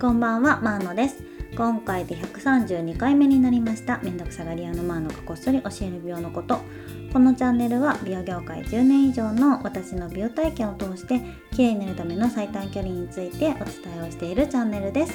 こんばんは、マーノです。今回で132回目になりました。めんどくさがり屋のマーノがこっそり教える美容のこと。このチャンネルは美容業界10年以上の私の美容体験を通して綺麗になるための最短距離についてお伝えをしているチャンネルです。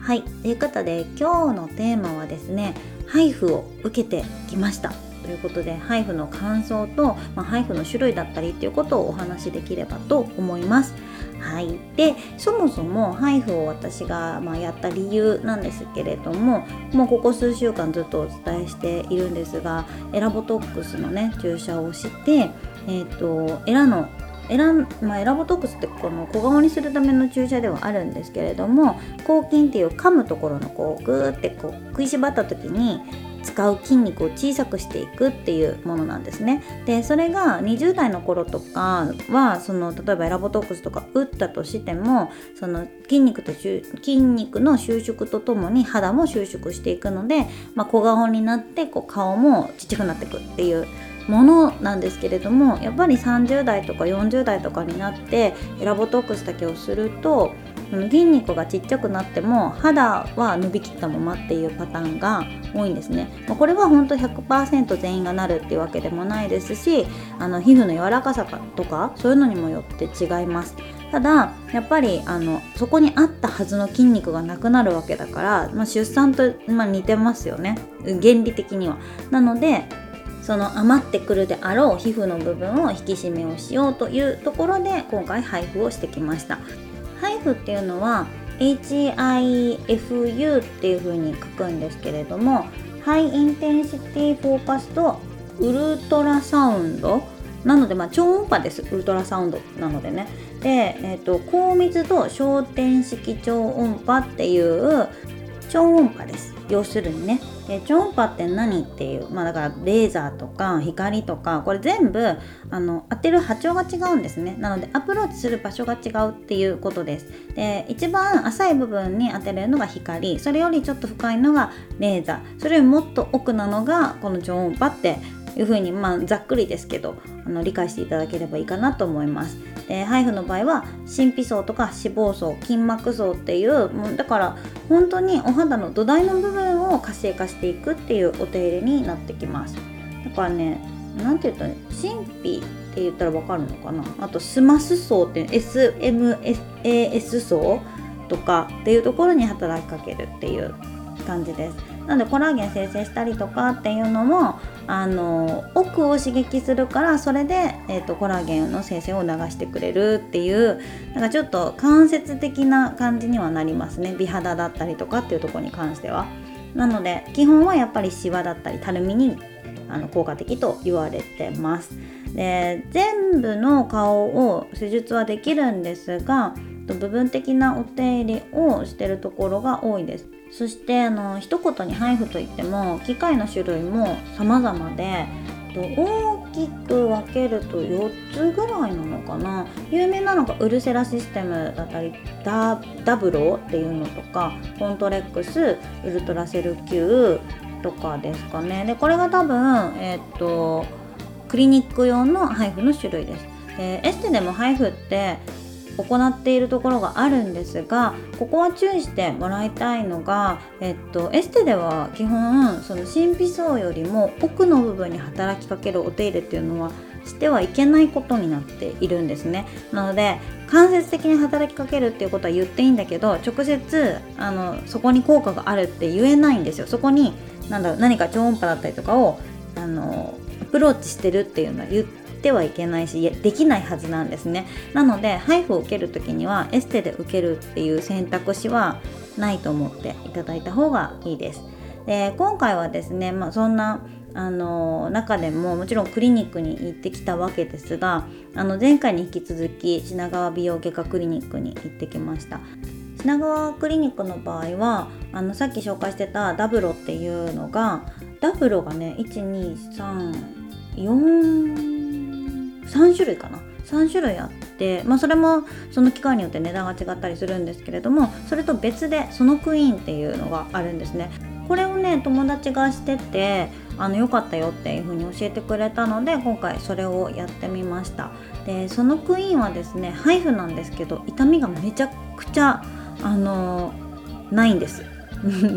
はい、ということで今日のテーマはですね、HIFU を受けてきましたということで、HIFU の感想と、HIFU の種類だったりっていうことをお話しできればと思います。はい、でそもそも HIFU を私が、やった理由なんですけれども、もうここ数週間ずっとお伝えしているんですが、エラボトックスのね注射をして、エラボトックスってこの小顔にするための注射ではあるんですけれども、口筋っていう噛むところのこうグーってこう食いしばった時に使う筋肉を小さくしていくっていうものなんですね。でそれが20代の頃とかは例えばエラボトックスとか打ったとしても、その筋肉の収縮とともに肌も収縮していくので、小顔になってこう顔もちっちゃくなっていくっていうものなんですけれども、やっぱり30代とか40代とかになってエラボトックスだけをすると筋肉がちっちゃくなっても肌は伸びきったままっていうパターンが多いんですね。これは本当 100% 全員がなるっていうわけでもないですし、皮膚の柔らかさとかそういうのにもよって違います。ただやっぱりそこにあったはずの筋肉がなくなるわけだから、出産と、似てますよね、原理的には。なのでその余ってくるであろう皮膚の部分を引き締めをしようというところで今回HIFUをしてきました。HIFUっていうのは HIFU っていう風に書くんですけれども、ハイインテンシティフォーカスとウルトラサウンドなので、超音波です。ウルトラサウンドなのでね。で、高密度焦点式超音波っていう超音波です。要するにね、超音波って何っていう、だからレーザーとか光とか、これ全部当てる波長が違うんですね。なのでアプローチする場所が違うっていうことです。で、一番浅い部分に当てるのが光、それよりちょっと深いのがレーザー、それよりもっと奥なのがこの超音波っていうふうに、ざっくりですけど理解していただければいいかなと思います。HIFU の場合は真皮層とか脂肪層、筋膜層っていう、だから本当にお肌の土台の部分を活性化していくっていうお手入れになってきます。だからね、なんて言ったら真皮って言ったらわかるのかな、あとSMAS層って SMAS 層とかっていうところに働きかけるっていう感じです。なのでコラーゲン生成したりとかっていうのも奥を刺激するから、それで、コラーゲンの生成を流してくれるっていう、なんかちょっと間接的な感じにはなりますね、美肌だったりとかっていうところに関しては。なので基本はやっぱりシワだったりたるみに効果的と言われてます。で、全部の顔を施術はできるんですが、部分的なお手入れをしているところが多いです。そして一言にHIFUといっても機械の種類も様々で、大きく分けると4つぐらいなのかな。有名なのがウルセラシステムだったり、ダブロっていうのとか、コントレックス、ウルトラセル Q とかですかね。でこれが多分、クリニック用のHIFUの種類です。でエステでもHIFUって行っているところがあるんですが、ここは注意してもらいたいのが、エステでは基本その真皮層よりも奥の部分に働きかけるお手入れっていうのはしてはいけないことになっているんですね。なので間接的に働きかけるっていうことは言っていいんだけど、直接そこに効果があるって言えないんですよ。そこに何か超音波だったりとかをアプローチしてるっていうのは言っててはいけないし、できないはずなんですね。なのでHIFUを受けるときにはエステで受けるっていう選択肢はないと思っていただいた方がいいです。で今回はですね、そんな中でももちろんクリニックに行ってきたわけですが、前回に引き続き品川美容外科クリニックに行ってきました。品川クリニックの場合はさっき紹介してたダブロっていうのが、ダブロがね 3種類かな、3種類あって、それもその機械によって値段が違ったりするんですけれども、それと別でそのクイーンっていうのがあるんですね。これをね友達がしてて良かったよっていう風に教えてくれたので、今回それをやってみました。でそのクイーンはですねHIFUなんですけど、痛みがめちゃくちゃないんです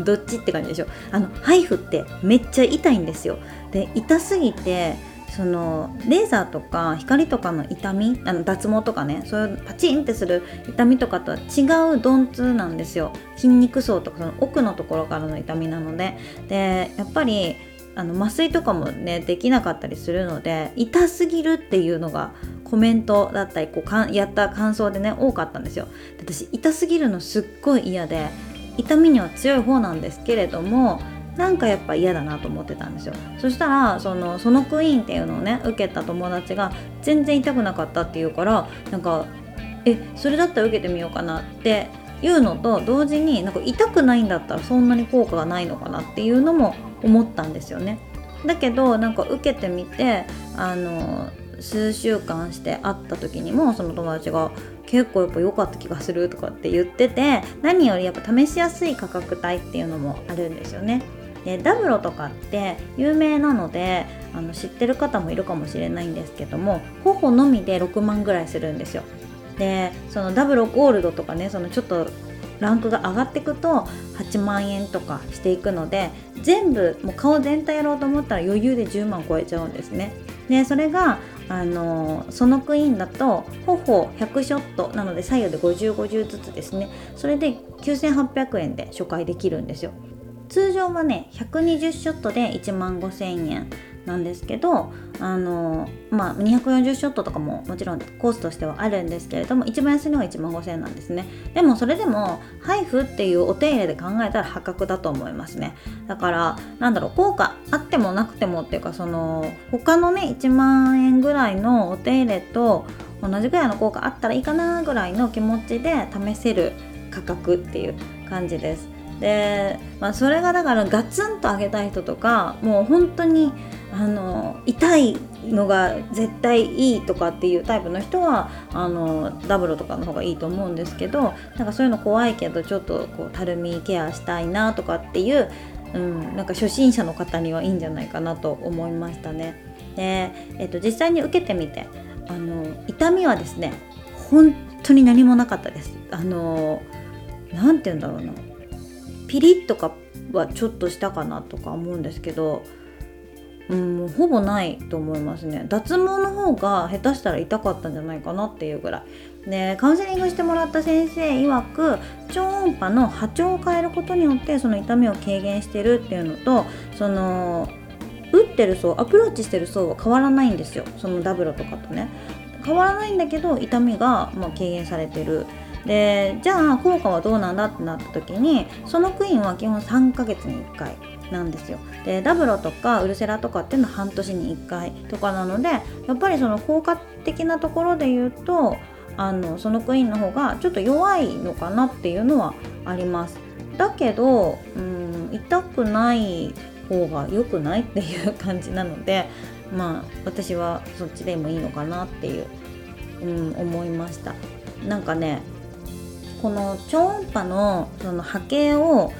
どっちって感じでしょ。HIFU ってめっちゃ痛いんですよ。で、痛すぎてそのレーザーとか光とかの痛み、脱毛とかね、そういうパチンってする痛みとかとは違う鈍痛なんですよ。筋肉層とかその奥のところからの痛みなので、でやっぱり麻酔とかもねできなかったりするので、痛すぎるっていうのがコメントだったりやった感想でね多かったんですよ。で、私痛すぎるのすっごい嫌で、痛みには強い方なんですけれども、なんかやっぱ嫌だなと思ってたんですよ。そしたらそのクイーンっていうのをね受けた友達が全然痛くなかったっていうから、なんかそれだったら受けてみようかなっていうのと同時に、なんか痛くないんだったらそんなに効果がないのかなっていうのも思ったんですよね。だけどなんか受けてみて数週間して会った時にもその友達が結構やっぱ良かった気がするとかって言ってて、何よりやっぱ試しやすい価格帯っていうのもあるんですよね。で、ダブロとかって有名なので知ってる方もいるかもしれないんですけども、頬のみで6万ぐらいするんですよ。で、そのダブロゴールドとかね、そのちょっとランクが上がっていくと8万円とかしていくので、全部もう顔全体やろうと思ったら余裕で10万超えちゃうんですね。で、それがそのクイーンだと頬100ショットなので左右で50、50ずつですね。それで9800円で初回できるんですよ。通常はね120ショットで1万5000円なんですけど、240ショットとかももちろんコースとしてはあるんですけれども、一番安いのが1万5000円なんですね。でもそれでもHIFUっていうお手入れで考えたら破格だと思いますね。だから効果あってもなくてもっていうか、他のね1万円ぐらいのお手入れと同じぐらいの効果あったらいいかなぐらいの気持ちで試せる価格っていう感じです。で、それがだからガツンと上げたい人とか、もう本当に痛いのが絶対いいとかっていうタイプの人はダブルとかの方がいいと思うんですけど、なんかそういうの怖いけどちょっとたるみケアしたいなとかっていう、なんか初心者の方にはいいんじゃないかなと思いましたね。で、実際に受けてみて痛みはですね本当に何もなかったです。なんて言うんだろうな、ピリッとかはちょっとしたかなとか思うんですけど、ほぼないと思いますね。脱毛の方が下手したら痛かったんじゃないかなっていうぐらいで、カウンセリングしてもらった先生曰く、超音波の波長を変えることによってその痛みを軽減してるっていうのと、打ってる層、アプローチしてる層は変わらないんですよ。そのダブルとかとね変わらないんだけど、痛みが軽減されてる。で、じゃあ効果はどうなんだってなった時に、そのクイーンは基本3ヶ月に1回なんですよ。で、ダブロとかウルセラとかっていうのは半年に1回とかなので、やっぱりその効果的なところで言うとそのクイーンの方がちょっと弱いのかなっていうのはあります。だけど痛くない方が良くないっていう感じなので、私はそっちでもいいのかなっていう、思いました。なんかね、この超音波のその波形を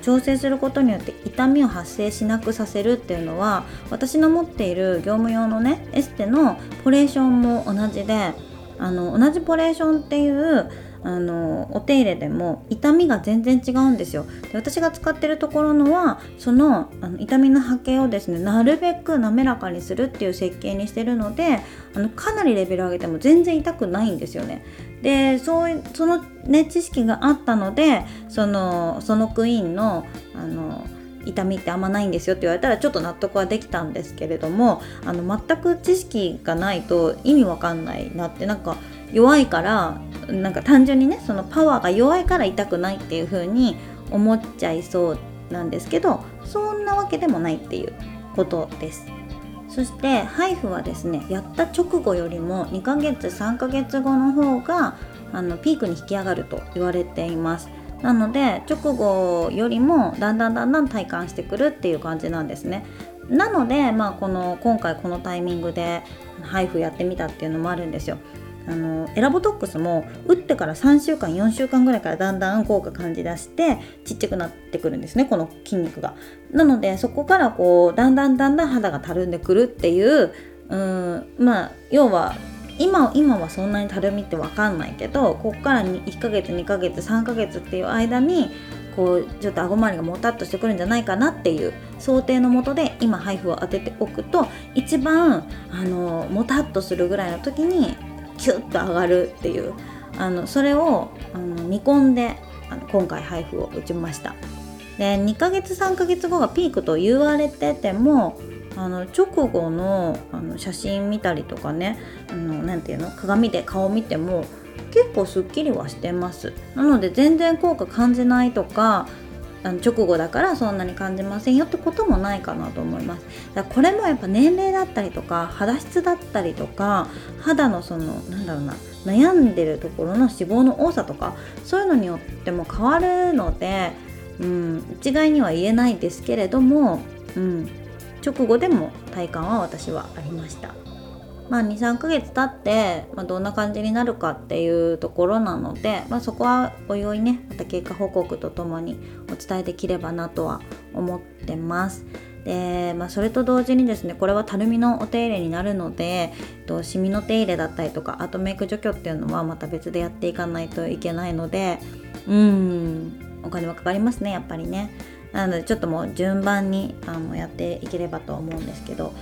調整することによって痛みを発生しなくさせるっていうのは、私の持っている業務用のねエステのポレーションも同じで、同じポレーションっていうお手入れでも痛みが全然違うんですよ。で、私が使ってるところのは痛みの波形をですねなるべく滑らかにするっていう設計にしてるので、かなりレベル上げても全然痛くないんですよね。で、そのね知識があったので、そのクイーンの痛みってあんまないんですよって言われたらちょっと納得はできたんですけれども、全く知識がないと意味わかんないなって、なんか弱いから、なんか単純にねそのパワーが弱いから痛くないっていう風に思っちゃいそうなんですけど、そんなわけでもないっていうことです。そしてHIFUはですね、やった直後よりも2ヶ月3ヶ月後の方がピークに引き上がると言われています。なので直後よりもだんだん体感してくるっていう感じなんですね。なので今回このタイミングでHIFUやってみたっていうのもあるんですよ。エラボトックスも打ってから3週間4週間ぐらいからだんだん効果感じ出してちっちゃくなってくるんですね、この筋肉が。なのでそこからだんだん肌がたるんでくるっていう、要は今はそんなにたるみって分かんないけど、こっから1ヶ月2ヶ月3ヶ月っていう間にこうちょっと顎周りがもたっとしてくるんじゃないかなっていう想定のもとで今HIFUを当てておくと、一番もたっとするぐらいの時にキュッと上がるっていう、それを見込んで今回HIFUを打ちました。で2ヶ月3ヶ月後がピークと言われてても、直後の写真見たりとかね、なんていうの、鏡で顔見ても結構すっきりはしてます。なので全然効果感じないとか、直後だからそんなに感じませんよってこともないかなと思います。だからこれもやっぱ年齢だったりとか肌質だったりとか、肌のそのなんだろうな、悩んでるところの脂肪の多さとか、そういうのによっても変わるので、一概には言えないですけれども、直後でも体感は私はありました。2、3ヶ月経って、どんな感じになるかっていうところなので、そこはおいおいね、また経過報告とともにお伝えできればなとは思ってます。で、それと同時にですね、これはたるみのお手入れになるので、シミの手入れだったりとか、あとメイク除去っていうのはまた別でやっていかないといけないので、お金はかかりますね、やっぱりね。なのでちょっともう順番にやっていければと思うんですけど、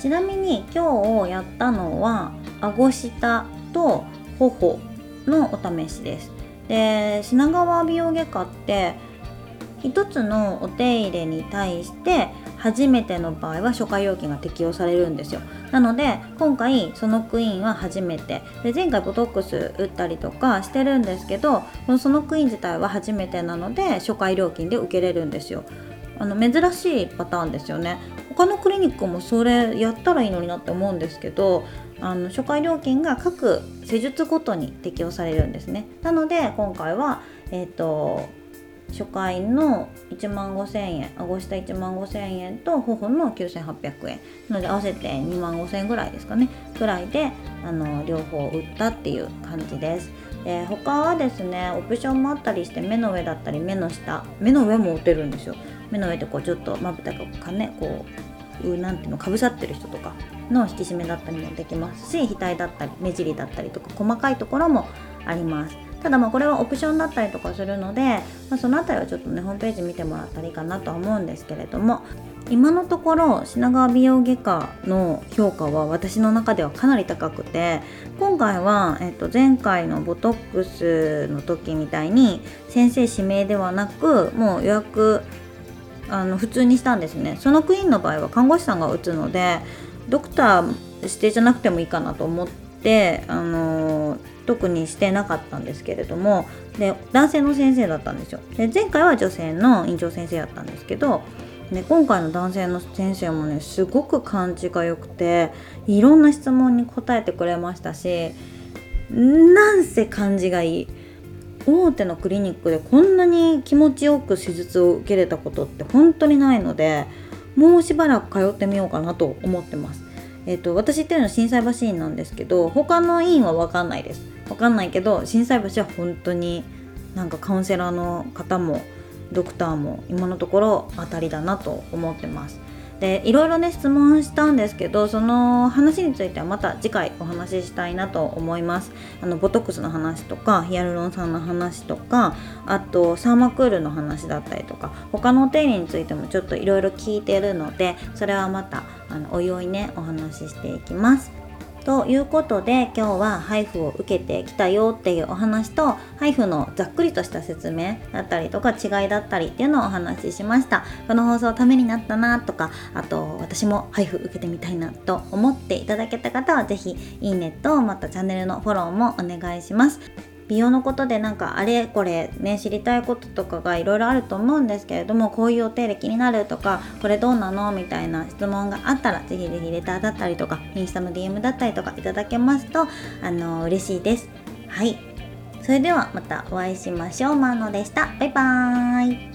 ちなみに今日やったのは顎下と頬のお試しです。で、品川美容外科って一つのお手入れに対して初めての場合は初回料金が適用されるんですよ。なので今回そのクイーンは初めてで、前回ボトックス打ったりとかしてるんですけど、そのクイーン自体は初めてなので初回料金で受けれるんですよ。珍しいパターンですよね。他のクリニックもそれやったらいいのになって思うんですけど、初回料金が各施術ごとに適用されるんですね。なので今回は初回の15,000円、顎下15,000円と頬の9,800円なので、合わせて25,000円ぐらいですかね、ぐらいで両方打ったっていう感じです。で、他はですね、オプションもあったりして、目の上だったり目の下、目の上も打てるんですよ。目の上ってこうちょっとまぶたがね、こうなんていうの、かぶさってる人とかの引き締めだったりもできますし、額だったり目尻だったりとか細かいところもあります。ただこれはオプションだったりとかするので、そのあたりはちょっとね、ホームページ見てもらったらいいかなとは思うんですけれども、今のところ品川美容外科の評価は私の中ではかなり高くて、今回は、前回のボトックスの時みたいに先生指名ではなく、もう予約普通にしたんですね。そのクイーンの場合は看護師さんが打つので、ドクター指定じゃなくてもいいかなと思って、特にしてなかったんですけれども、で男性の先生だったんですよ。で前回は女性の院長先生だったんですけど、で今回の男性の先生もね、すごく感じが良くて、いろんな質問に答えてくれましたし、なんせ感じがいい。大手のクリニックでこんなに気持ちよく手術を受けれたことって本当にないので、もうしばらく通ってみようかなと思ってます。私っていうのは心斎橋院なんですけど、他の院は分かんないです。分かんないけど、心斎橋は本当になんかカウンセラーの方もドクターも今のところ当たりだなと思ってます。でいろいろね、質問したんですけど、その話についてはまた次回お話ししたいなと思います。ボトックスの話とかヒアルロン酸の話とか、あとサーマクールの話だったりとか、他のお手入れについてもちょっといろいろ聞いてるので、それはまたおいおいね、お話ししていきます。ということで、今日はHIFUを受けてきたよっていうお話と、HIFUのざっくりとした説明だったりとか違いだったりっていうのをお話ししました。この放送ためになったなとか、あと私もHIFU受けてみたいなと思っていただけた方は、ぜひいいねと、またチャンネルのフォローもお願いします。美容のことでなんかあれこれね、知りたいこととかがいろいろあると思うんですけれども、こういうお手入れ気になるとか、これどうなのみたいな質問があったら、ぜひぜひレターだったりとかインスタの DM だったりとかいただけますと嬉しいです。はい、それではまたお会いしましょう。マーノでした。バイバーイ。